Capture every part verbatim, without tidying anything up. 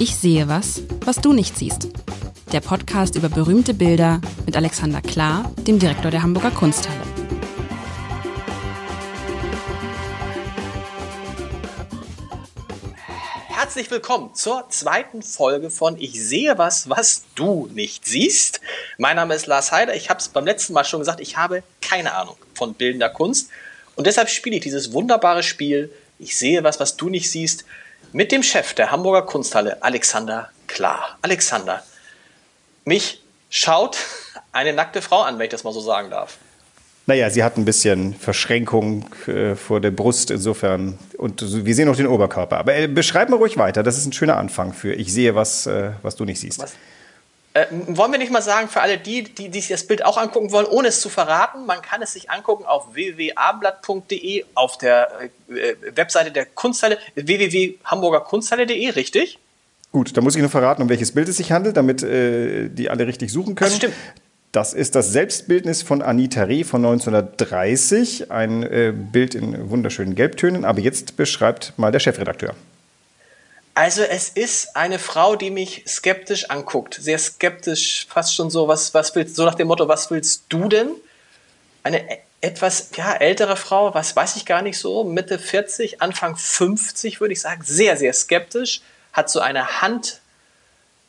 Ich sehe was, was du nicht siehst. Der Podcast über berühmte Bilder mit Alexander Klar, dem Direktor der Hamburger Kunsthalle. Herzlich willkommen zur zweiten Folge von Ich sehe was, was du nicht siehst. Mein Name ist Lars Heider. Ich habe es beim letzten Mal schon gesagt, ich habe keine Ahnung von bildender Kunst. Und deshalb spiele ich dieses wunderbare Spiel Ich sehe was, was du nicht siehst mit dem Chef der Hamburger Kunsthalle, Alexander Klar. Alexander, mich schaut eine nackte Frau an, wenn ich das mal so sagen darf. Naja, sie hat ein bisschen Verschränkung äh, vor der Brust insofern. Und wir sehen auch den Oberkörper. Aber äh, beschreib mal ruhig weiter. Das ist ein schöner Anfang für Ich sehe was, äh, was du nicht siehst. Was? Äh, wollen wir nicht mal sagen, für alle die, die, die sich das Bild auch angucken wollen, ohne es zu verraten, man kann es sich angucken auf w w w punkt abendblatt punkt de, auf der äh, Webseite der Kunsthalle, w w w punkt hamburger kunsthalle punkt de, richtig? Gut, da muss ich nur verraten, um welches Bild es sich handelt, damit äh, die alle richtig suchen können. Das stimmt. Das ist das Selbstbildnis von Anita Rée von neunzehnhundertdreißig, ein äh, Bild in wunderschönen Gelbtönen, aber jetzt beschreibt mal der Chefredakteur. Also es ist eine Frau, die mich skeptisch anguckt, sehr skeptisch, fast schon so, was, was willst, so nach dem Motto, was willst du denn? Eine etwas ja, ältere Frau, was weiß ich gar nicht so, Mitte vierzig, Anfang fünfzig würde ich sagen, sehr, sehr skeptisch, hat so eine Hand,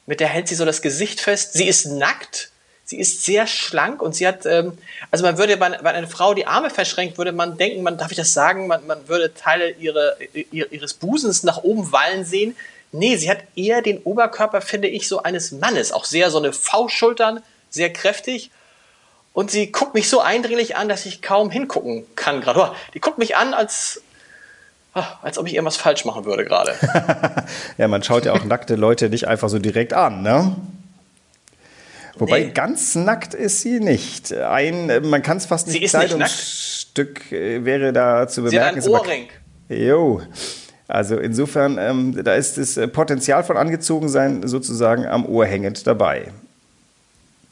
mit der hält sie so das Gesicht fest, sie ist nackt. Sie ist sehr schlank und sie hat, ähm, also man würde, wenn eine Frau die Arme verschränkt, würde man denken, man darf ich das sagen, man, man würde Teile ihre, ihres Busens nach oben wallen sehen. Nee, sie hat eher den Oberkörper, finde ich, so eines Mannes, auch sehr so eine V-Schultern, sehr kräftig. Und sie guckt mich so eindringlich an, dass ich kaum hingucken kann gerade. Die guckt mich an, als... als ob ich irgendwas falsch machen würde gerade. Ja, man schaut ja auch nackte Leute nicht einfach so direkt an, ne? Wobei, nee. Ganz nackt ist sie nicht. Ein, man kann es fast nicht, Kleidungsstück wäre da zu bemerken. Sie hat einen Ohrring. Jo, also insofern, ähm, da ist das Potenzial von Angezogensein sozusagen am Ohr hängend dabei.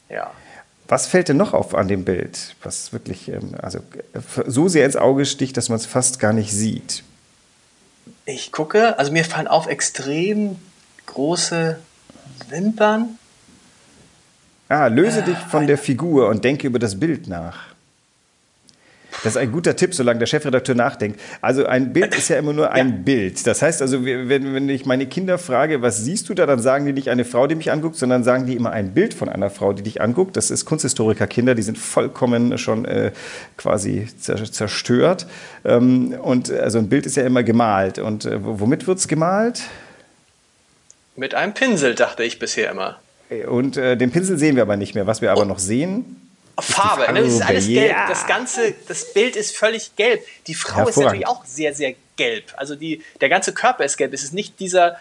Ja. Was fällt denn noch auf an dem Bild, was wirklich ähm, also, so sehr ins Auge sticht, dass man es fast gar nicht sieht? Ich gucke, also mir fallen auf extrem große Wimpern. Ah, löse dich von der Figur und denke über das Bild nach. Das ist ein guter Tipp, solange der Chefredakteur nachdenkt. Also ein Bild ist ja immer nur ein ja. Bild. Das heißt also, wenn, wenn ich meine Kinder frage, was siehst du da, dann sagen die nicht eine Frau, die mich anguckt, sondern sagen die immer ein Bild von einer Frau, die dich anguckt. Das ist Kunsthistoriker-Kinder, die sind vollkommen schon äh, quasi zerstört. Ähm, und also ein Bild ist ja immer gemalt. Und äh, womit wird's gemalt? Mit einem Pinsel, dachte ich bisher immer. Und äh, den Pinsel sehen wir aber nicht mehr. Was wir aber oh. noch sehen... Farbe, ne? Es ist alles gelb. Yeah. Das ganze, das Bild ist völlig gelb. Die Frau ist natürlich auch sehr, sehr gelb. Also die, der ganze Körper ist gelb. Es ist nicht dieser...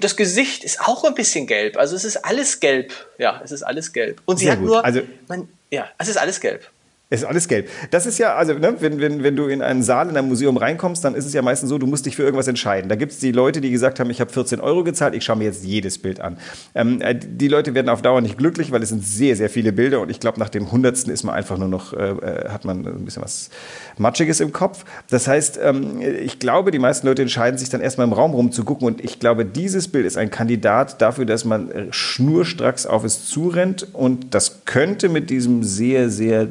Das Gesicht ist auch ein bisschen gelb. Also es ist alles gelb. Ja, es ist alles gelb. Und sie sehr hat gut. nur... Also, man, ja, es ist alles gelb. Ist alles gelb. Das ist ja, also ne, wenn, wenn, wenn du in einen Saal, in ein Museum reinkommst, dann ist es ja meistens so, du musst dich für irgendwas entscheiden. Da gibt es die Leute, die gesagt haben, ich habe vierzehn Euro gezahlt, ich schaue mir jetzt jedes Bild an. Ähm, die Leute werden auf Dauer nicht glücklich, weil es sind sehr, sehr viele Bilder und ich glaube, nach dem hundertsten ist man einfach nur noch, äh, hat man ein bisschen was Matschiges im Kopf. Das heißt, ähm, ich glaube, die meisten Leute entscheiden sich dann erstmal im Raum rumzugucken und ich glaube, dieses Bild ist ein Kandidat dafür, dass man schnurstracks auf es zurennt und das könnte mit diesem sehr, sehr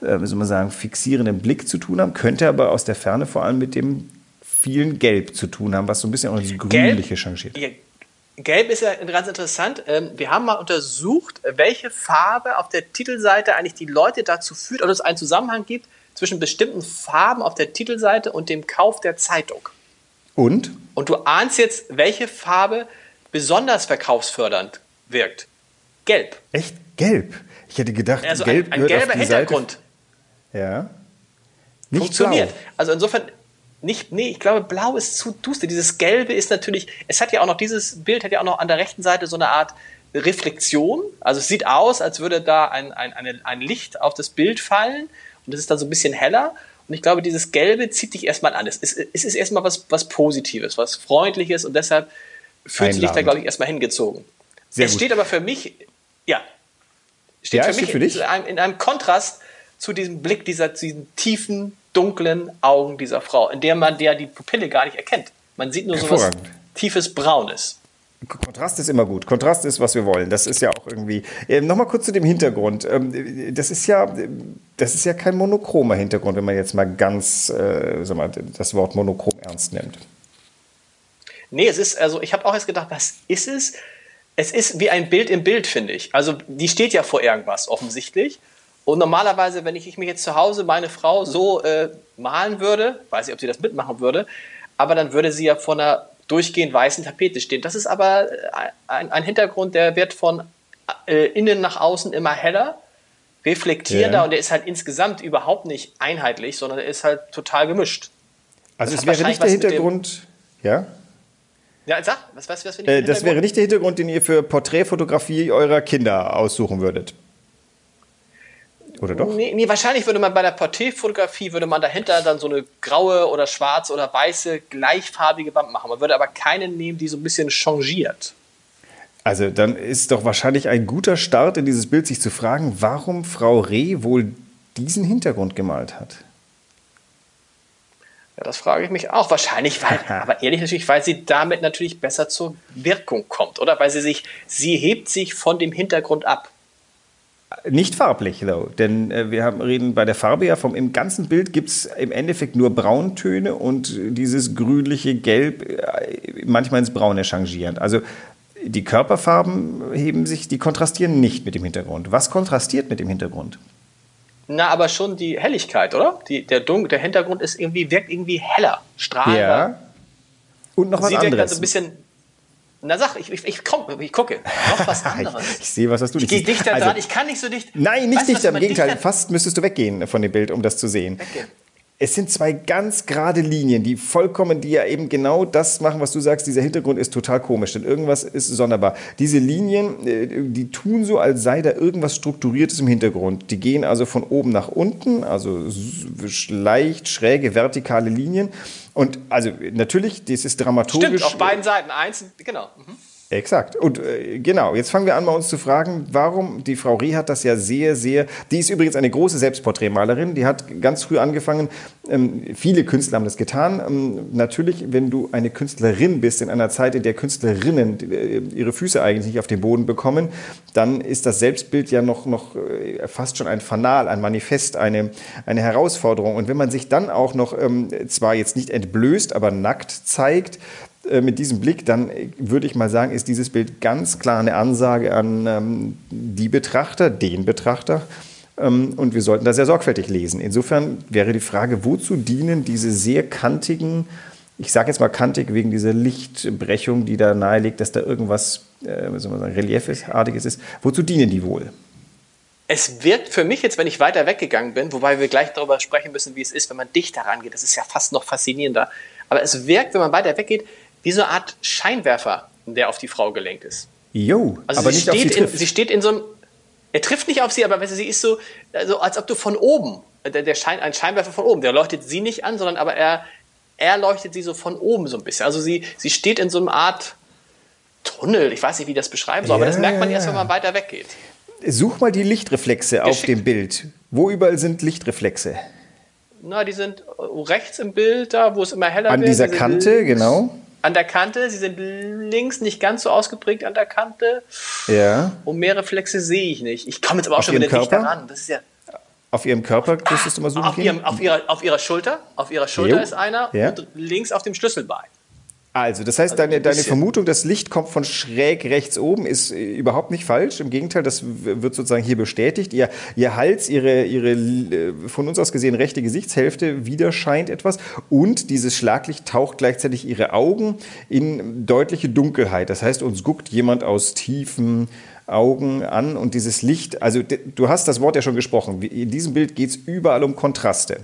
wie soll man sagen, fixierenden Blick zu tun haben, könnte aber aus der Ferne vor allem mit dem vielen Gelb zu tun haben, was so ein bisschen auch ins Grünliche changiert. Ja, Gelb ist ja ganz interessant. Wir haben mal untersucht, welche Farbe auf der Titelseite eigentlich die Leute dazu führt, ob es einen Zusammenhang gibt zwischen bestimmten Farben auf der Titelseite und dem Kauf der Zeitung. Und? Und du ahnst jetzt, welche Farbe besonders verkaufsfördernd wirkt. Gelb. Echt? Gelb? Ich hätte gedacht, also Gelb ein, ein gehört gelber auf die Hintergrund. Seite. Ja. Nicht funktioniert. Blau. Also insofern, nicht, nee, ich glaube, blau ist zu duster. Dieses Gelbe ist natürlich, es hat ja auch noch, dieses Bild hat ja auch noch an der rechten Seite so eine Art Reflexion. Also es sieht aus, als würde da ein, ein, eine, ein Licht auf das Bild fallen und es ist dann so ein bisschen heller. Und ich glaube, dieses Gelbe zieht dich erstmal an. Es ist, es ist erstmal was, was Positives, was Freundliches und deshalb fühlt sich da, glaube ich, erstmal hingezogen. Sehr es gut. steht aber für mich, ja, steht ja, für mich für in, einem, in einem Kontrast zu diesem Blick, dieser, diesen tiefen, dunklen Augen dieser Frau, in der man der die Pupille gar nicht erkennt. Man sieht nur so was tiefes Braunes. Kontrast ist immer gut. Kontrast ist, was wir wollen. Das ist ja auch irgendwie... Ähm, Nochmal kurz zu dem Hintergrund. Ähm, das ist ja, das ist ja kein monochromer Hintergrund, wenn man jetzt mal ganz äh, sag mal, das Wort monochrom ernst nimmt. Nee, es ist... Also ich habe auch erst gedacht, was ist es? Es ist wie ein Bild im Bild, finde ich. Also die steht ja vor irgendwas, offensichtlich. Und normalerweise, wenn ich, ich mich jetzt zu Hause meine Frau so äh, malen würde, weiß nicht, ob sie das mitmachen würde, aber dann würde sie ja vor einer durchgehend weißen Tapete stehen. Das ist aber ein, ein Hintergrund, der wird von äh, innen nach außen immer heller, reflektierender, yeah. Und der ist halt insgesamt überhaupt nicht einheitlich, sondern der ist halt total gemischt. Also das es wäre nicht der Hintergrund, dem, ja? Ja, sag, was, was, was für äh, das wäre nicht der Hintergrund, den ihr für Porträtfotografie eurer Kinder aussuchen würdet. Oder doch? Nee, nee, wahrscheinlich würde man bei der Porträtfotografie würde man dahinter dann so eine graue oder schwarze oder weiße gleichfarbige Wand machen. Man würde aber keine nehmen, die so ein bisschen changiert. Also dann ist doch wahrscheinlich ein guter Start in dieses Bild, sich zu fragen, warum Frau Reh wohl diesen Hintergrund gemalt hat. Ja, das frage ich mich auch. Wahrscheinlich, weil, aber ehrlich natürlich, weil sie damit natürlich besser zur Wirkung kommt, oder? Weil sie sich, sie hebt sich von dem Hintergrund ab. Nicht farblich, though, denn äh, wir haben, reden bei der Farbe ja vom, im ganzen Bild gibt es im Endeffekt nur Brauntöne und dieses grünliche Gelb äh, manchmal ins Braune changierend. Also die Körperfarben heben sich, die kontrastieren nicht mit dem Hintergrund. Was kontrastiert mit dem Hintergrund? Na, aber schon die Helligkeit, oder? Die, der, Dunkel, der Hintergrund ist irgendwie, wirkt irgendwie heller, strahlender. Ja, und noch was anderes. Sie wirkt dann so ein bisschen... Na sag, ich, ich, ich, komm, ich gucke. Noch was anderes. ich, ich sehe was, was du nicht siehst. Ich gehe dichter also, dran, ich kann nicht so dicht. Nein, nicht weißt, dichter, im Gegenteil. Dichter? Fast müsstest du weggehen von dem Bild, um das zu sehen. Weggehen. Es sind zwei ganz gerade Linien, die vollkommen, die ja eben genau das machen, was du sagst. Dieser Hintergrund ist total komisch, denn irgendwas ist sonderbar. Diese Linien, die tun so, als sei da irgendwas Strukturiertes im Hintergrund. Die gehen also von oben nach unten, also leicht schräge, vertikale Linien. Und also natürlich, das ist dramaturgisch. Stimmt, auf beiden Seiten. Eins, genau. Mhm. Exakt. Und äh, genau, jetzt fangen wir an, mal uns zu fragen, warum die Frau Reh hat das ja sehr, sehr... Die ist übrigens eine große Selbstporträtmalerin, die hat ganz früh angefangen, ähm, viele Künstler haben das getan. Ähm, natürlich, wenn du eine Künstlerin bist, in einer Zeit, in der Künstlerinnen äh, ihre Füße eigentlich nicht auf den Boden bekommen, dann ist das Selbstbild ja noch, noch äh, fast schon ein Fanal, ein Manifest, eine, eine Herausforderung. Und wenn man sich dann auch noch ähm, zwar jetzt nicht entblößt, aber nackt zeigt, mit diesem Blick, dann würde ich mal sagen, ist dieses Bild ganz klar eine Ansage an ähm, die Betrachter, den Betrachter. Ähm, und wir sollten das sehr sorgfältig lesen. Insofern wäre die Frage, wozu dienen diese sehr kantigen, ich sage jetzt mal kantig wegen dieser Lichtbrechung, die da nahelegt, dass da irgendwas äh, wie soll man sagen, Reliefartiges ist. Wozu dienen die wohl? Es wirkt für mich jetzt, wenn ich weiter weggegangen bin, wobei wir gleich darüber sprechen müssen, wie es ist, wenn man dichter rangeht. Das ist ja fast noch faszinierender. Aber es wirkt, wenn man weiter weggeht, wie so eine Art Scheinwerfer, der auf die Frau gelenkt ist. Jo, also aber nicht auf sie trifft. Sie steht in so einem... Er trifft nicht auf sie, aber sie ist so, also als ob du von oben, der, der Schein, ein Scheinwerfer von oben, der leuchtet sie nicht an, sondern aber er, er leuchtet sie so von oben so ein bisschen. Also sie, sie steht in so einer Art Tunnel, ich weiß nicht, wie ich das beschreiben soll, ja, aber das merkt man erst, wenn man weiter weggeht. Such mal die Lichtreflexe Geschickt. auf dem Bild. Wo überall sind Lichtreflexe? Na, die sind rechts im Bild, da wo es immer heller wird. An dieser Kante, genau. An der Kante, sie sind links nicht ganz so ausgeprägt an der Kante. Ja. Und mehr Reflexe sehe ich nicht. Ich komme jetzt aber auch schon wieder dicht daran. Das ist ja auf ihrem Körper müsstest du mal suchen gehen? Auf ihrer, auf ihrer Schulter. Auf ihrer Schulter jo. ist einer ja. und links auf dem Schlüsselbein. Also, das heißt, also deine, deine Vermutung, das Licht kommt von schräg rechts oben, ist überhaupt nicht falsch. Im Gegenteil, das wird sozusagen hier bestätigt. Ihr, ihr Hals, ihre, ihre von uns aus gesehen rechte Gesichtshälfte widerscheint etwas. Und dieses Schlaglicht taucht gleichzeitig ihre Augen in deutliche Dunkelheit. Das heißt, uns guckt jemand aus tiefen Augen an. Und dieses Licht, also du hast das Wort ja schon gesprochen. In diesem Bild geht es überall um Kontraste.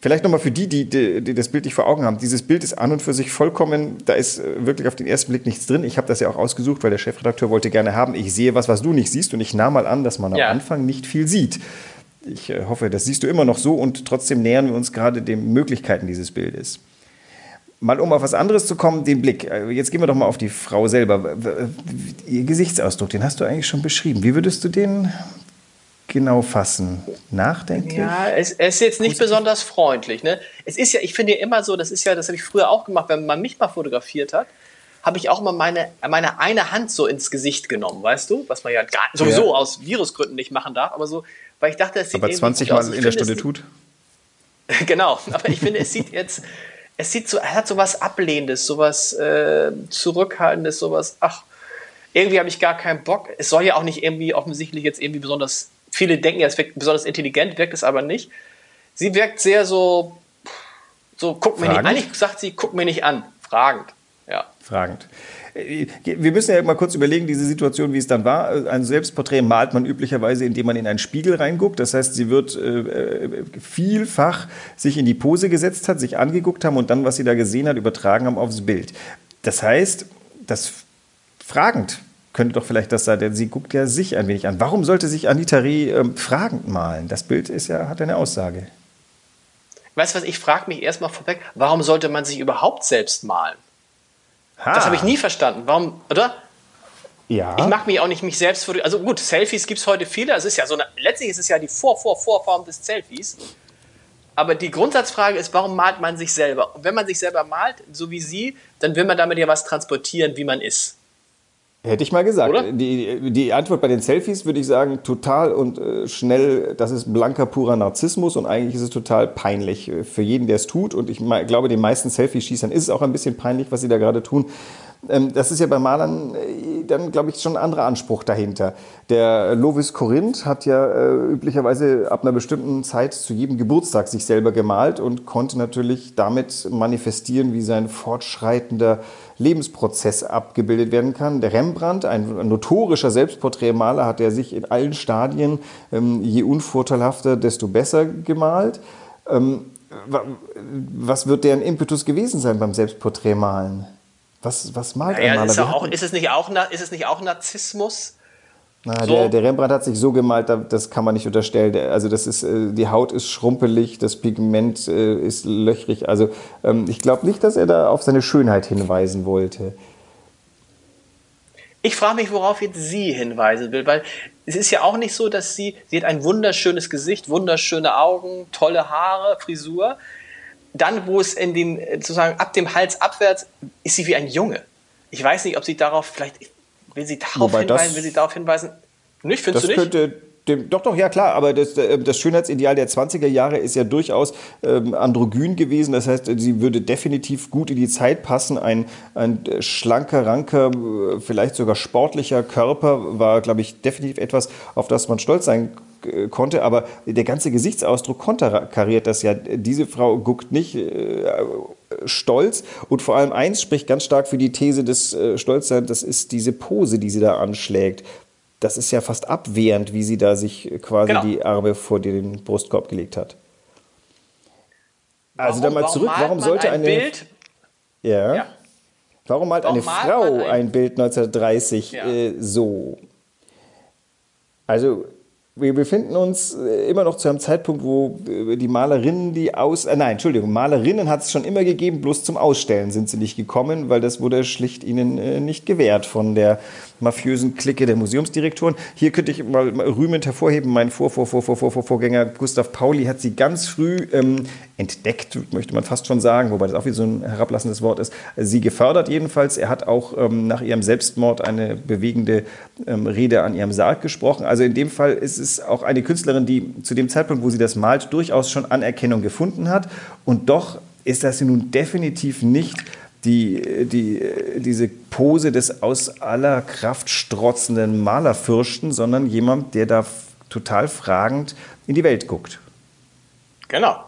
Vielleicht nochmal für die, die, die, die das Bild nicht vor Augen haben. Dieses Bild ist an und für sich vollkommen, da ist wirklich auf den ersten Blick nichts drin. Ich habe das ja auch ausgesucht, weil der Chefredakteur wollte gerne haben, ich sehe was, was du nicht siehst. Und ich nahm mal an, dass man am ja. Anfang nicht viel sieht. Ich hoffe, das siehst du immer noch so. Und trotzdem nähern wir uns gerade den Möglichkeiten dieses Bildes. Mal um auf was anderes zu kommen, den Blick. Jetzt gehen wir doch mal auf die Frau selber. Ihr Gesichtsausdruck, den hast du eigentlich schon beschrieben. Wie würdest du den... genau fassen. Nachdenklich? Ja, es, es ist jetzt nicht Positiv. besonders freundlich. Ne? Es ist ja, ich finde ja immer so, das ist ja, das habe ich früher auch gemacht, wenn man mich mal fotografiert hat habe ich auch mal meine, meine eine Hand so ins Gesicht genommen, weißt du? Was man ja gar, sowieso ja. aus Virusgründen nicht machen darf, aber so, weil ich dachte, es sieht aber zwanzig Mal aus. In der Stunde es, tut. Genau, aber ich finde, es sieht jetzt, es sieht so, es hat sowas Ablehnendes, sowas äh, Zurückhaltendes, sowas, ach, irgendwie habe ich gar keinen Bock. Es soll ja auch nicht irgendwie offensichtlich jetzt irgendwie besonders, viele denken ja, es wirkt besonders intelligent, wirkt es aber nicht. Sie wirkt sehr so, so guck mir nicht, eigentlich sagt sie, guck mir nicht an, fragend. Ja. Fragend. Wir müssen ja mal kurz überlegen, diese Situation, wie es dann war. Ein Selbstporträt malt man üblicherweise, indem man in einen Spiegel reinguckt. Das heißt, sie wird äh, vielfach sich in die Pose gesetzt hat, sich angeguckt haben und dann, was sie da gesehen hat, übertragen haben aufs Bild. Das heißt, das fragend könnte doch vielleicht das sein, denn sie guckt ja sich ein wenig an. Warum sollte sich Anita Rée äh, fragend malen? Das Bild ist ja, hat ja eine Aussage. Weißt du was, ich frage mich erstmal vorweg, warum sollte man sich überhaupt selbst malen? Ha. Das habe ich nie verstanden. Warum, oder? Ja. Ich mag mich auch nicht mich selbst... Also gut, Selfies gibt es heute viele. Es ist ja so eine, letztlich ist es ja die Vor-Vor-Vorform des Selfies. Aber die Grundsatzfrage ist, warum malt man sich selber? Und wenn man sich selber malt, so wie sie, dann will man damit ja was transportieren, wie man ist. Hätte ich mal gesagt. Oder? Die, die Antwort bei den Selfies würde ich sagen, total und äh, schnell, das ist blanker, purer Narzissmus und eigentlich ist es total peinlich für jeden, der es tut. Und ich me- glaube, den meisten Selfie-Schießern ist es auch ein bisschen peinlich, was sie da gerade tun. Ähm, das ist ja bei Malern äh, dann, glaube ich, schon ein anderer Anspruch dahinter. Der Lovis Corinth hat ja äh, üblicherweise ab einer bestimmten Zeit zu jedem Geburtstag sich selber gemalt und konnte natürlich damit manifestieren, wie sein fortschreitender Lebensprozess abgebildet werden kann. Der Rembrandt, ein notorischer Selbstporträtmaler, hat er sich in allen Stadien, ähm, je unvorteilhafter, desto besser gemalt. Ähm, was wird deren Impetus gewesen sein beim Selbstporträtmalen? Was, was malt naja, ein Maler? Ist, auch, ist, es nicht auch, ist es nicht auch Narzissmus? Na, so. der, der Rembrandt hat sich so gemalt, das kann man nicht unterstellen. Also das ist, die Haut ist schrumpelig, das Pigment ist löchrig. Also ich glaube nicht, dass er da auf seine Schönheit hinweisen wollte. Ich frage mich, worauf jetzt sie hinweisen will, weil es ist ja auch nicht so, dass sie, sie hat ein wunderschönes Gesicht, wunderschöne Augen, tolle Haare, Frisur. Dann, wo es in den, sozusagen ab dem Hals abwärts, ist sie wie ein Junge. Ich weiß nicht, ob sie darauf vielleicht... Will sie darauf Wobei hinweisen? Das, will sie darauf hinweisen? Nicht, findest du nicht? Könnte dem, doch, doch, ja klar, aber das, das Schönheitsideal der zwanziger Jahre ist ja durchaus ähm, androgyn gewesen. Das heißt, sie würde definitiv gut in die Zeit passen. Ein, ein schlanker, ranker, vielleicht sogar sportlicher Körper war, glaube ich, definitiv etwas, auf das man stolz sein konnte. konnte, aber der ganze Gesichtsausdruck konterkariert das ja. Diese Frau guckt nicht äh, stolz und vor allem eins spricht ganz stark für die These des äh, Stolzseins, das ist diese Pose, die sie da anschlägt. Das ist ja fast abwehrend, wie sie da sich quasi genau. die Arme vor den Brustkorb gelegt hat. Also da mal zurück, warum sollte ein eine... Bild? Ja. ja. Warum malt warum eine malt Frau ein... ein Bild neunzehnhundertdreißig ja. äh, so? Also... Wir befinden uns immer noch zu einem Zeitpunkt, wo die Malerinnen, die aus... Äh, nein, Entschuldigung, Malerinnen hat es schon immer gegeben, bloß zum Ausstellen sind sie nicht gekommen, weil das wurde schlicht ihnen äh, nicht gewährt von der mafiösen Clique der Museumsdirektoren. Hier könnte ich mal rühmend hervorheben, mein Vor vor vor vor vor Vorgänger Gustav Pauli hat sie ganz früh ähm, entdeckt, möchte man fast schon sagen, wobei das auch wieder so ein herablassendes Wort ist, sie gefördert jedenfalls. Er hat auch ähm, nach ihrem Selbstmord eine bewegende ähm, Rede an ihrem Sarg gesprochen. Also in dem Fall ist es ist auch eine Künstlerin, die zu dem Zeitpunkt, wo sie das malt, durchaus schon Anerkennung gefunden hat. Und doch ist das nun definitiv nicht die, die, diese Pose des aus aller Kraft strotzenden Malerfürsten, sondern jemand, der da total fragend in die Welt guckt. Genau.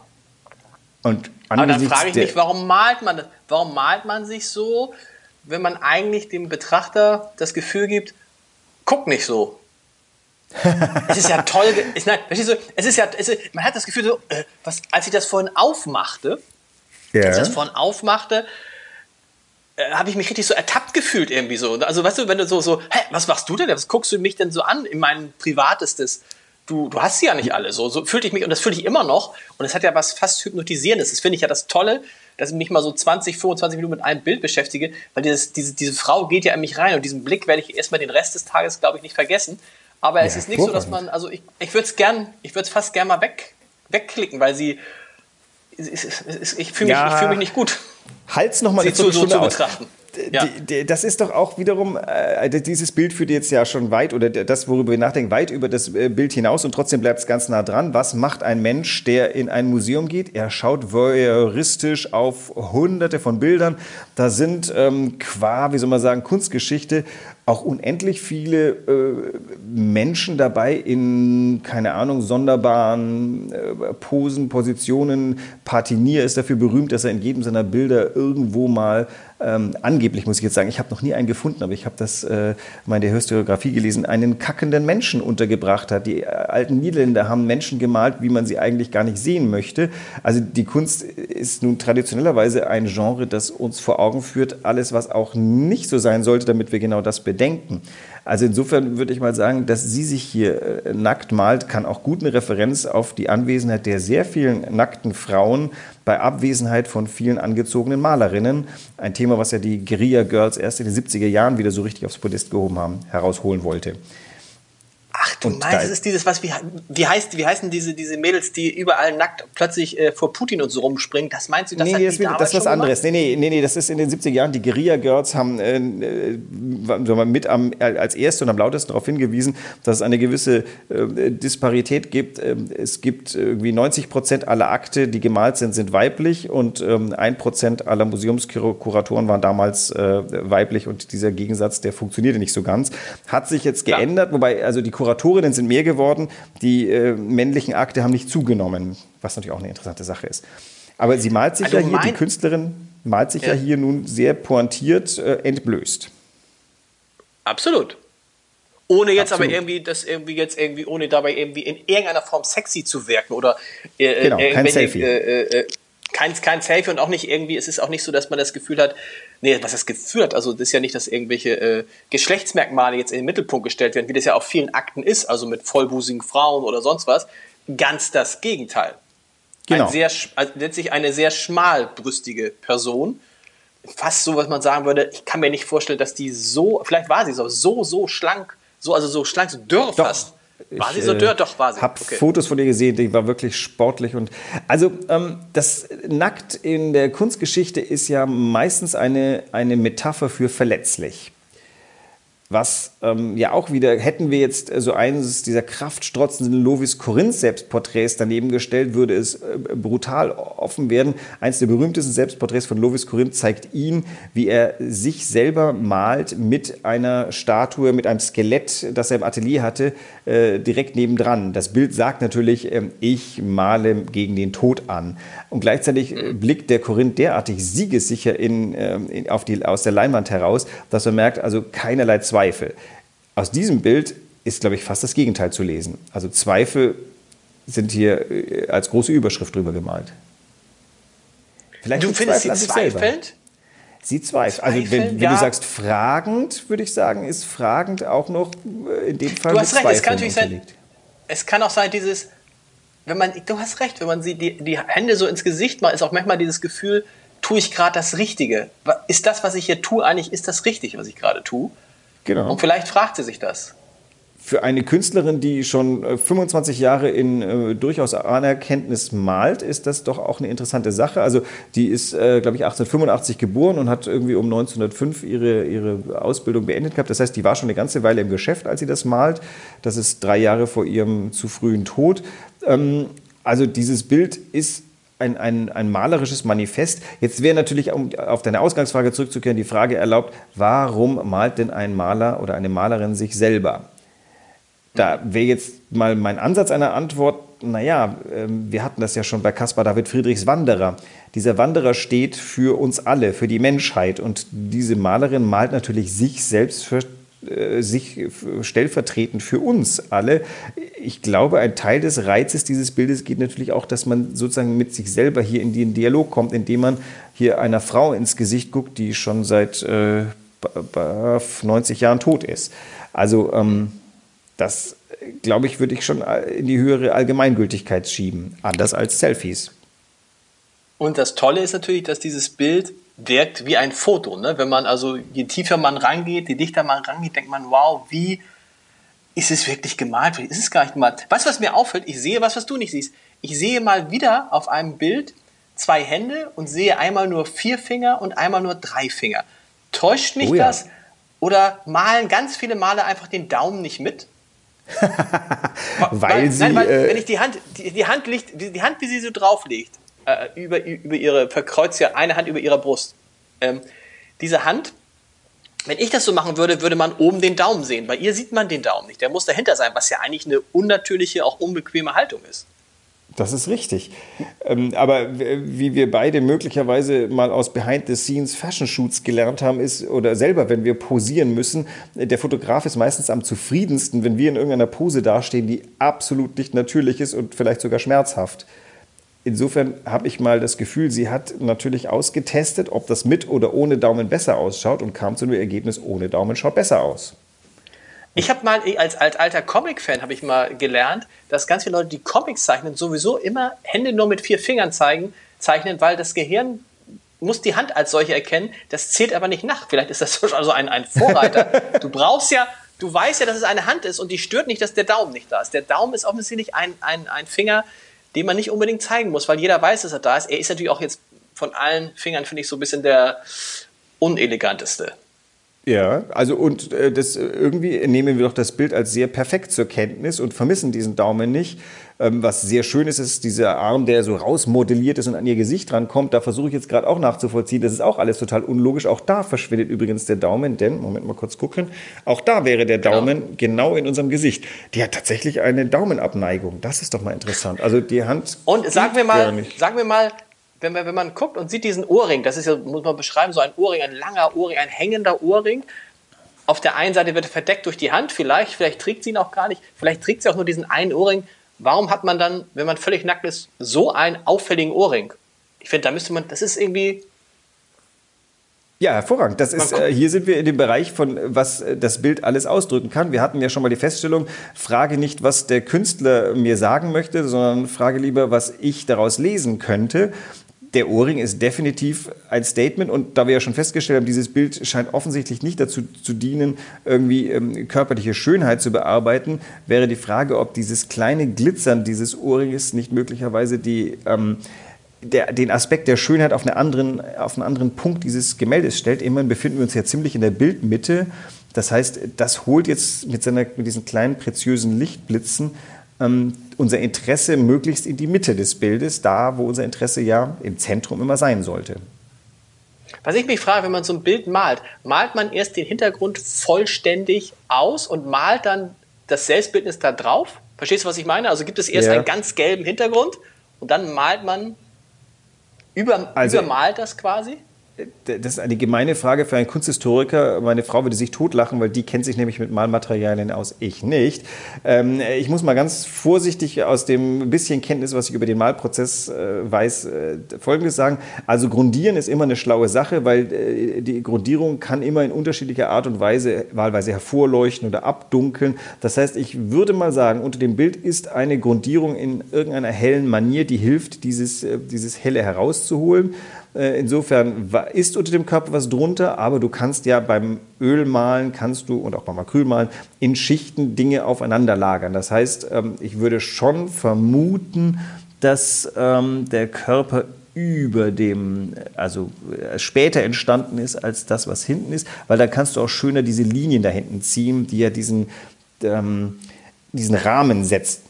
Und aber dann frage ich mich, warum malt man das? Warum malt man sich so, wenn man eigentlich dem Betrachter das Gefühl gibt, guck nicht so. es ist ja toll, ge- es, nein, verstehst du, es ist ja, es ist, man hat das Gefühl, so, äh, was, als ich das vorhin aufmachte, yeah. als ich das vorhin aufmachte, äh, habe ich mich richtig so ertappt gefühlt irgendwie so. Also weißt du, wenn du so, so, hä, was machst du denn, was guckst du mich denn so an in meinem Privatestes? Du, du hast sie ja nicht alle, so, so fühlte ich mich und das fühle ich immer noch und es hat ja was fast Hypnotisierendes, das finde ich ja das Tolle, dass ich mich mal so zwanzig, fünfundzwanzig Minuten mit einem Bild beschäftige, weil dieses, diese, diese Frau geht ja in mich rein und diesen Blick werde ich erstmal den Rest des Tages, glaube ich, nicht vergessen. Aber es ja, ist nicht so, dass man, also ich, ich würde es gern, ich würde es fast gern mal weg, wegklicken, weil sie, ich, ich, ich fühle mich, ja. fühl mich nicht gut. Halt's nochmal eine Viertelstunde aus. ja. Das ist doch auch wiederum, äh, dieses Bild führt jetzt ja schon weit, oder das, worüber wir nachdenken, weit über das Bild hinaus, und trotzdem bleibt es ganz nah dran. Was macht ein Mensch, der in ein Museum geht? Er schaut voyeuristisch auf hunderte von Bildern. Da sind ähm, qua, wie soll man sagen, Kunstgeschichte auch unendlich viele äh, Menschen dabei in, keine Ahnung, sonderbaren äh, Posen, Positionen. Patinier ist dafür berühmt, dass er in jedem seiner Bilder irgendwo mal, ähm, angeblich muss ich jetzt sagen, ich habe noch nie einen gefunden, aber ich habe das äh, mal in der Historiografie gelesen, einen kackenden Menschen untergebracht hat. Die alten Niederländer haben Menschen gemalt, wie man sie eigentlich gar nicht sehen möchte. Also die Kunst ist nun traditionellerweise ein Genre, das uns vor Augen führt, alles, was auch nicht so sein sollte, damit wir genau das bedenken. denken. Also insofern würde ich mal sagen, dass sie sich hier nackt malt, kann auch gut eine Referenz auf die Anwesenheit der sehr vielen nackten Frauen bei Abwesenheit von vielen angezogenen Malerinnen, ein Thema, was ja die Guerilla Girls erst in den siebziger Jahren wieder so richtig aufs Podest gehoben haben, herausholen wollte. Ach du meinst, das ist dieses, was, wie, wie, heißt, wie heißen diese, diese Mädels, die überall nackt plötzlich äh, vor Putin und so rumspringen? Das meinst du, das nee, hat das die damals das ist was anderes. Nee, nee, nee, nee, das ist in den siebziger Jahren. Die Guerilla Girls haben äh, mit am, als erste und am lautesten darauf hingewiesen, dass es eine gewisse äh, Disparität gibt. Es gibt irgendwie neunzig Prozent aller Akte, die gemalt sind, sind weiblich, und ähm, ein Prozent aller Museumskuratoren waren damals äh, weiblich, und dieser Gegensatz, der funktionierte nicht so ganz. Hat sich jetzt geändert, ja. wobei also die Kuratorinnen sind mehr geworden, die äh, männlichen Akte haben nicht zugenommen, was natürlich auch eine interessante Sache ist. Aber sie malt sich also ja hier, die Künstlerin malt sich ja, ja hier nun sehr pointiert, äh, entblößt. Absolut. Ohne jetzt Absolut. aber irgendwie, das irgendwie jetzt irgendwie, ohne dabei irgendwie in irgendeiner Form sexy zu wirken oder äh, genau, äh, kein Selfie. Äh, äh, kein, kein Selfie und auch nicht irgendwie, es ist auch nicht so, dass man das Gefühl hat, nee, was das Gefühl hat, also das ist ja nicht, dass irgendwelche äh, Geschlechtsmerkmale jetzt in den Mittelpunkt gestellt werden, wie das ja auf vielen Akten ist, also mit vollbusigen Frauen oder sonst was, ganz das Gegenteil. Genau. Ein sehr, also letztlich eine sehr schmalbrüstige Person, fast so, was man sagen würde, ich kann mir nicht vorstellen, dass die so, vielleicht war sie so, so, so schlank, so, also so schlank, so dürr fast. War sie so dürr? Doch, war sie. Ich habe okay. Fotos von ihr gesehen, die war wirklich sportlich. Und also ähm, das Nackt in der Kunstgeschichte ist ja meistens eine, eine Metapher für verletzlich. Was ähm, ja auch wieder, hätten wir jetzt so eines dieser kraftstrotzenden Lovis Corinth Selbstporträts daneben gestellt, würde es äh, brutal offen werden. Eins der berühmtesten Selbstporträts von Lovis Corinth zeigt ihn, wie er sich selber malt mit einer Statue, mit einem Skelett, das er im Atelier hatte, äh, direkt nebendran. Das Bild sagt natürlich, äh, ich male gegen den Tod an. Und gleichzeitig äh, blickt der Corinth derartig siegessicher in, äh, in, auf die, aus der Leinwand heraus, dass man merkt, also keinerlei Zweifel. Zweifel. Aus diesem Bild ist, glaube ich, fast das Gegenteil zu lesen. Also Zweifel sind hier als große Überschrift drüber gemalt. Vielleicht du findest Zweifel sie zweifelnd? Sie zweifelt. Also wenn, wenn ja. du sagst fragend, würde ich sagen, ist fragend auch noch in dem Fall du hast recht, es kann natürlich sein, es kann auch sein, dieses, wenn man, du hast recht, wenn man sie die, die Hände so ins Gesicht macht, ist auch manchmal dieses Gefühl, tue ich gerade das Richtige? Ist das, was ich hier tue, eigentlich, ist das richtig, was ich gerade tue? Genau. Und vielleicht fragt sie sich das. Für eine Künstlerin, die schon fünfundzwanzig Jahre in äh, durchaus Anerkenntnis malt, ist das doch auch eine interessante Sache. Also die ist, äh, glaube ich, achtzehnhundertfünfundachtzig geboren und hat irgendwie um neunzehnhundertfünf ihre, ihre Ausbildung beendet gehabt. Das heißt, die war schon eine ganze Weile im Geschäft, als sie das malt. Das ist drei Jahre vor ihrem zu frühen Tod. Ähm, also dieses Bild ist Ein, ein, ein malerisches Manifest. Jetzt wäre natürlich, um auf deine Ausgangsfrage zurückzukehren, die Frage erlaubt, warum malt denn ein Maler oder eine Malerin sich selber? Da wäre jetzt mal mein Ansatz einer Antwort, naja, wir hatten das ja schon bei Caspar David Friedrichs Wanderer. Dieser Wanderer steht für uns alle, für die Menschheit. Und diese Malerin malt natürlich sich selbst für sich stellvertretend für uns alle. Ich glaube, ein Teil des Reizes dieses Bildes geht natürlich auch, dass man sozusagen mit sich selber hier in den Dialog kommt, indem man hier einer Frau ins Gesicht guckt, die schon seit äh, neunzig Jahren tot ist. Also ähm, das, glaube ich, würde ich schon in die höhere Allgemeingültigkeit schieben, anders als Selfies. Und das Tolle ist natürlich, dass dieses Bild wirkt wie ein Foto, ne? Wenn man also, je tiefer man rangeht, je dichter man rangeht, denkt man, wow, wie ist es wirklich gemalt? Ist es gar nicht gemalt? Weißt du, was mir auffällt? Ich sehe was, was du nicht siehst. Ich sehe mal wieder auf einem Bild zwei Hände und sehe einmal nur vier Finger und einmal nur drei Finger. Täuscht mich oh ja. das? Oder malen ganz viele Maler einfach den Daumen nicht mit? weil, weil sie... Nein, weil, äh, wenn ich die Hand, die, die, Hand liegt, die, die Hand, wie sie so drauflegt, äh, über, über ihre, verkreuzt ja eine Hand über ihrer Brust. Ähm, diese Hand, wenn ich das so machen würde, würde man oben den Daumen sehen. Bei ihr sieht man den Daumen nicht. Der muss dahinter sein, was ja eigentlich eine unnatürliche, auch unbequeme Haltung ist. Das ist richtig. Ähm, aber wie wir beide möglicherweise mal aus Behind-the-Scenes-Fashion-Shoots gelernt haben, ist, oder selber, wenn wir posieren müssen, der Fotograf ist meistens am zufriedensten, wenn wir in irgendeiner Pose dastehen, die absolut nicht natürlich ist und vielleicht sogar schmerzhaft. Insofern habe ich mal das Gefühl, sie hat natürlich ausgetestet, ob das mit oder ohne Daumen besser ausschaut und kam zu dem Ergebnis, ohne Daumen schaut besser aus. Ich habe mal, als alter Comic-Fan habe ich mal gelernt, dass ganz viele Leute, die Comics zeichnen, sowieso immer Hände nur mit vier Fingern zeigen, zeichnen, weil das Gehirn muss die Hand als solche erkennen, das zählt aber nicht nach. Vielleicht ist das schon also ein, ein Vorreiter. Du brauchst ja, du weißt ja, dass es eine Hand ist und die stört nicht, dass der Daumen nicht da ist. Der Daumen ist offensichtlich ein, ein, ein Finger, den man nicht unbedingt zeigen muss, weil jeder weiß, dass er da ist. Er ist natürlich auch jetzt von allen Fingern, finde ich, so ein bisschen der uneleganteste. Ja, also und äh, das irgendwie nehmen wir doch das Bild als sehr perfekt zur Kenntnis und vermissen diesen Daumen nicht. Ähm, was sehr schön ist, ist dieser Arm, der so rausmodelliert ist und an ihr Gesicht rankommt. Da versuche ich jetzt gerade auch nachzuvollziehen. Das ist auch alles total unlogisch. Auch da verschwindet übrigens der Daumen, denn, Moment mal kurz gucken, auch da wäre der Daumen genau, genau in unserem Gesicht. Die hat tatsächlich eine Daumenabneigung. Das ist doch mal interessant. Also die Hand. Und sagen wir mal, sagen wir mal, Wenn man, wenn man guckt und sieht diesen Ohrring, das ist ja, muss man beschreiben, so ein Ohrring, ein langer Ohrring, ein hängender Ohrring. Auf der einen Seite wird er verdeckt durch die Hand, vielleicht, vielleicht trägt sie ihn auch gar nicht, vielleicht trägt sie auch nur diesen einen Ohrring. Warum hat man dann, wenn man völlig nackt ist, so einen auffälligen Ohrring? Ich finde, da müsste man, das ist irgendwie... Ja, hervorragend. Das ist, äh, hier sind wir in dem Bereich von, was äh, das Bild alles ausdrücken kann. Wir hatten ja schon mal die Feststellung, frage nicht, was der Künstler mir sagen möchte, sondern frage lieber, was ich daraus lesen könnte. Der Ohrring ist definitiv ein Statement und da wir ja schon festgestellt haben, dieses Bild scheint offensichtlich nicht dazu zu dienen, irgendwie ähm, körperliche Schönheit zu bearbeiten, wäre die Frage, ob dieses kleine Glitzern dieses Ohrringes nicht möglicherweise die... Ähm, Der, den Aspekt der Schönheit auf, eine anderen, auf einen anderen Punkt dieses Gemäldes stellt. Immerhin befinden wir uns ja ziemlich in der Bildmitte. Das heißt, das holt jetzt mit, seiner, mit diesen kleinen, preziösen Lichtblitzen ähm, unser Interesse möglichst in die Mitte des Bildes, da, wo unser Interesse ja im Zentrum immer sein sollte. Was ich mich frage, wenn man so ein Bild malt, malt man erst den Hintergrund vollständig aus und malt dann das Selbstbildnis da drauf? Verstehst du, was ich meine? Also gibt es erst ja. einen ganz gelben Hintergrund und dann malt man Über, also, übermalt das quasi? Das ist eine gemeine Frage für einen Kunsthistoriker. Meine Frau würde sich totlachen, weil die kennt sich nämlich mit Malmaterialien aus, ich nicht. Ähm, ich muss mal ganz vorsichtig aus dem bisschen Kenntnis, was ich über den Malprozess äh, weiß, äh, Folgendes sagen. Also grundieren ist immer eine schlaue Sache, weil äh, die Grundierung kann immer in unterschiedlicher Art und Weise wahlweise hervorleuchten oder abdunkeln. Das heißt, ich würde mal sagen, unter dem Bild ist eine Grundierung in irgendeiner hellen Manier, die hilft, dieses, äh, dieses Helle herauszuholen. Insofern ist unter dem Körper was drunter, aber du kannst ja beim Ölmalen, kannst du und auch beim Acrylmalen in Schichten Dinge aufeinander lagern. Das heißt, ich würde schon vermuten, dass der Körper über dem, also später entstanden ist als das, was hinten ist, weil dann kannst du auch schöner diese Linien da hinten ziehen, die ja diesen, diesen Rahmen setzt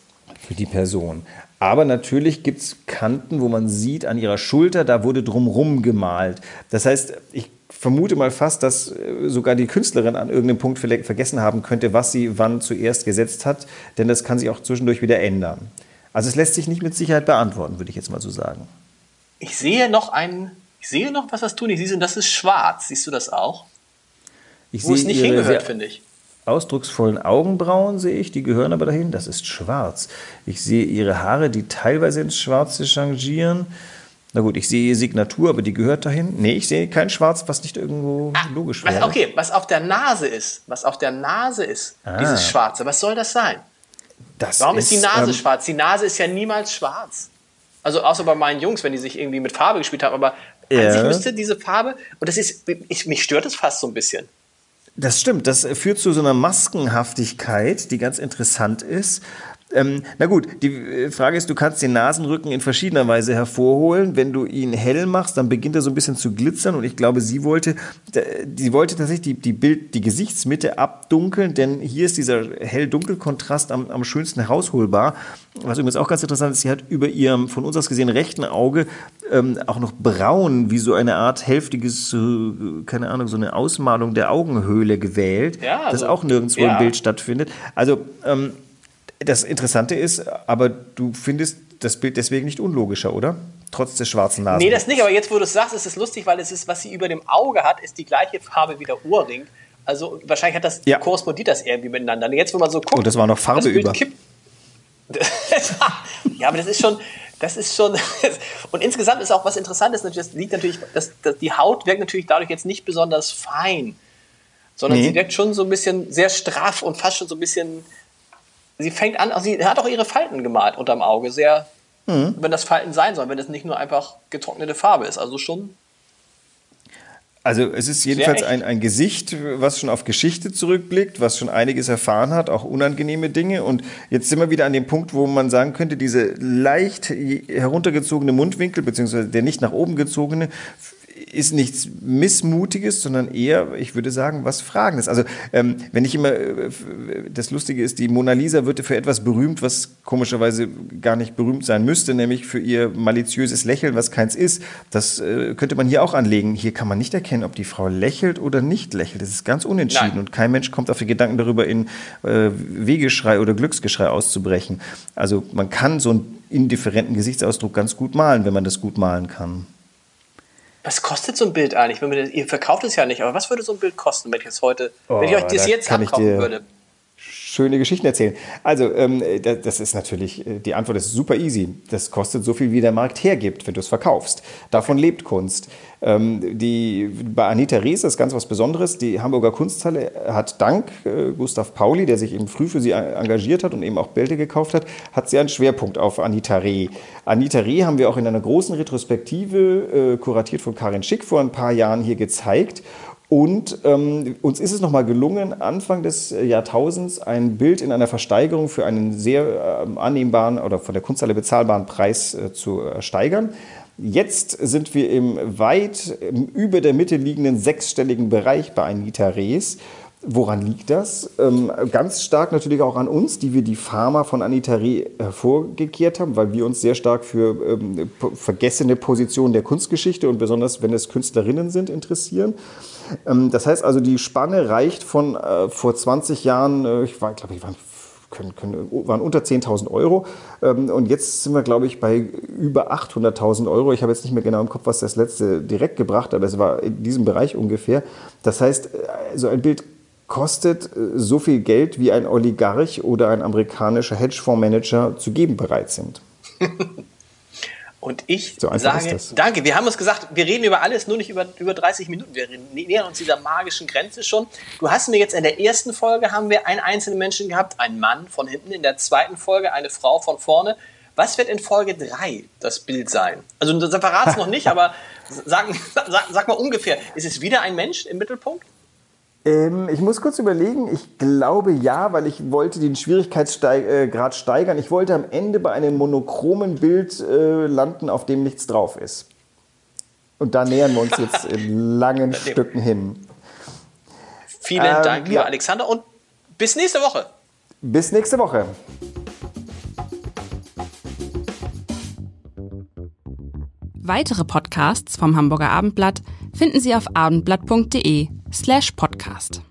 für die Person. Aber natürlich gibt es Kanten, wo man sieht, an ihrer Schulter, da wurde drumherum gemalt. Das heißt, ich vermute mal fast, dass sogar die Künstlerin an irgendeinem Punkt vielleicht vergessen haben könnte, was sie wann zuerst gesetzt hat, denn das kann sich auch zwischendurch wieder ändern. Also es lässt sich nicht mit Sicherheit beantworten, würde ich jetzt mal so sagen. Ich sehe noch einen, ich sehe noch was, was du nicht siehst, und das ist schwarz. Siehst du das auch? Ich wo es nicht hingehört, finde ich. Ausdrucksvollen Augenbrauen sehe ich, die gehören aber dahin, das ist schwarz. Ich sehe ihre Haare, die teilweise ins Schwarze changieren. Na gut, ich sehe ihre Signatur, aber die gehört dahin. Nee, ich sehe kein Schwarz, was nicht irgendwo ah, logisch wäre. Was, okay, was auf der Nase ist, was auf der Nase ist, ah. dieses Schwarze, was soll das sein? Das Warum ist, ist die Nase ähm, schwarz? Die Nase ist ja niemals schwarz. Also außer bei meinen Jungs, wenn die sich irgendwie mit Farbe gespielt haben, aber ja. an sich müsste diese Farbe, und das ist, ich, mich stört das fast so ein bisschen. Das stimmt, das führt zu so einer Maskenhaftigkeit, die ganz interessant ist. Ähm, na gut, die Frage ist, du kannst den Nasenrücken in verschiedener Weise hervorholen. Wenn du ihn hell machst, dann beginnt er so ein bisschen zu glitzern. Und ich glaube, sie wollte, die wollte tatsächlich die, die, Bild, die Gesichtsmitte abdunkeln, denn hier ist dieser hell-dunkel-Kontrast am, am schönsten herausholbar. Was übrigens auch ganz interessant ist, sie hat über ihrem von uns aus gesehen rechten Auge ähm, auch noch Braun, wie so eine Art hälftiges, äh, keine Ahnung, so eine Ausmalung der Augenhöhle gewählt, ja, also, das auch nirgendwo ja. im Bild stattfindet. Also, ähm, das Interessante ist, aber du findest das Bild deswegen nicht unlogischer, oder? Trotz des schwarzen Nasen. Nee, das nicht, aber jetzt, wo du es sagst, ist es lustig, weil es ist, was sie über dem Auge hat, ist die gleiche Farbe wie der Ohrring. Also wahrscheinlich hat das, ja. korrespondiert das irgendwie miteinander. Und jetzt, wenn man so guckt... Und das war noch Farbe über. Kippt. Ja, aber das ist schon... Das ist schon... Und insgesamt ist auch was Interessantes, das liegt natürlich, das, das, die Haut wirkt natürlich dadurch jetzt nicht besonders fein, sondern nee. sie wirkt schon so ein bisschen sehr straff und fast schon so ein bisschen... Sie fängt an, also sie hat auch ihre Falten gemalt unterm Auge, sehr, mhm. wenn das Falten sein soll, wenn das nicht nur einfach getrocknete Farbe ist, also schon. Also es ist jedenfalls ein, ein Gesicht, was schon auf Geschichte zurückblickt, was schon einiges erfahren hat, auch unangenehme Dinge. Und jetzt sind wir wieder an dem Punkt, wo man sagen könnte, diese leicht heruntergezogene Mundwinkel, beziehungsweise der nicht nach oben gezogene, ist nichts Missmutiges, sondern eher, ich würde sagen, was Fragendes. Also ähm, wenn ich immer, äh, das Lustige ist, die Mona Lisa wird für etwas berühmt, was komischerweise gar nicht berühmt sein müsste, nämlich für ihr maliziöses Lächeln, was keins ist. Das äh, könnte man hier auch anlegen. Hier kann man nicht erkennen, ob die Frau lächelt oder nicht lächelt. Das ist ganz unentschieden. Nein. Und kein Mensch kommt auf den Gedanken darüber, in äh, Wehgeschrei oder Glücksgeschrei auszubrechen. Also man kann so einen indifferenten Gesichtsausdruck ganz gut malen, wenn man das gut malen kann. Was kostet so ein Bild eigentlich? Wenn man das, ihr verkauft es ja nicht, aber was würde so ein Bild kosten, wenn ich das heute, oh, wenn ich euch das da jetzt abkaufen würde? Schöne Geschichten erzählen. Also, ähm, das ist natürlich, die Antwort ist super easy. Das kostet so viel, wie der Markt hergibt, wenn du es verkaufst. Davon lebt Kunst. Ähm, die, bei Anita Rée ist das ganz was Besonderes. Die Hamburger Kunsthalle hat dank äh, Gustav Pauli, der sich eben früh für sie engagiert hat und eben auch Bilder gekauft hat, hat sie einen Schwerpunkt auf Anita Rée. Anita Rée haben wir auch in einer großen Retrospektive, äh, kuratiert von Karin Schick, vor ein paar Jahren hier gezeigt. Und ähm, uns ist es nochmal gelungen, Anfang des Jahrtausends ein Bild in einer Versteigerung für einen sehr äh, annehmbaren oder von der Kunsthalle bezahlbaren Preis äh, zu äh, steigern. Jetzt sind wir im weit äh, über der Mitte liegenden sechsstelligen Bereich bei Anita Rées. Woran liegt das? Ähm, ganz stark natürlich auch an uns, die wir die Pharma von Anita Rée hervorgekehrt haben, weil wir uns sehr stark für ähm, vergessene Positionen der Kunstgeschichte und besonders, wenn es Künstlerinnen sind, interessieren. Ähm, das heißt also, die Spanne reicht von äh, vor zwanzig Jahren, äh, ich war, glaube ich, waren, können, können, waren unter zehntausend Euro ähm, und jetzt sind wir, glaube ich, bei über achthunderttausend Euro. Ich habe jetzt nicht mehr genau im Kopf, was das letzte direkt gebracht hat, aber es war in diesem Bereich ungefähr. Das heißt, äh, so ein Bild kostet so viel Geld, wie ein Oligarch oder ein amerikanischer Hedgefondsmanager zu geben bereit sind. Und ich so sage, danke, wir haben uns gesagt, wir reden über alles, nur nicht über, über dreißig Minuten. Wir nähern uns dieser magischen Grenze schon. Du hast mir jetzt in der ersten Folge, haben wir einen einzelnen Menschen gehabt, einen Mann von hinten, in der zweiten Folge eine Frau von vorne. Was wird in Folge drei das Bild sein? Also das verrat's noch nicht, aber sag, sag, sag mal ungefähr, ist es wieder ein Mensch im Mittelpunkt? Ähm, ich muss kurz überlegen, ich glaube ja, weil ich wollte den Schwierigkeitsgrad steigern. Ich wollte am Ende bei einem monochromen Bild äh, landen, auf dem nichts drauf ist. Und da nähern wir uns jetzt in langen Stücken hin. Vielen ähm, Dank, lieber ja. Alexander, und bis nächste Woche. Bis nächste Woche. Weitere Podcasts vom Hamburger Abendblatt finden Sie auf abendblatt punkt de slash podcast.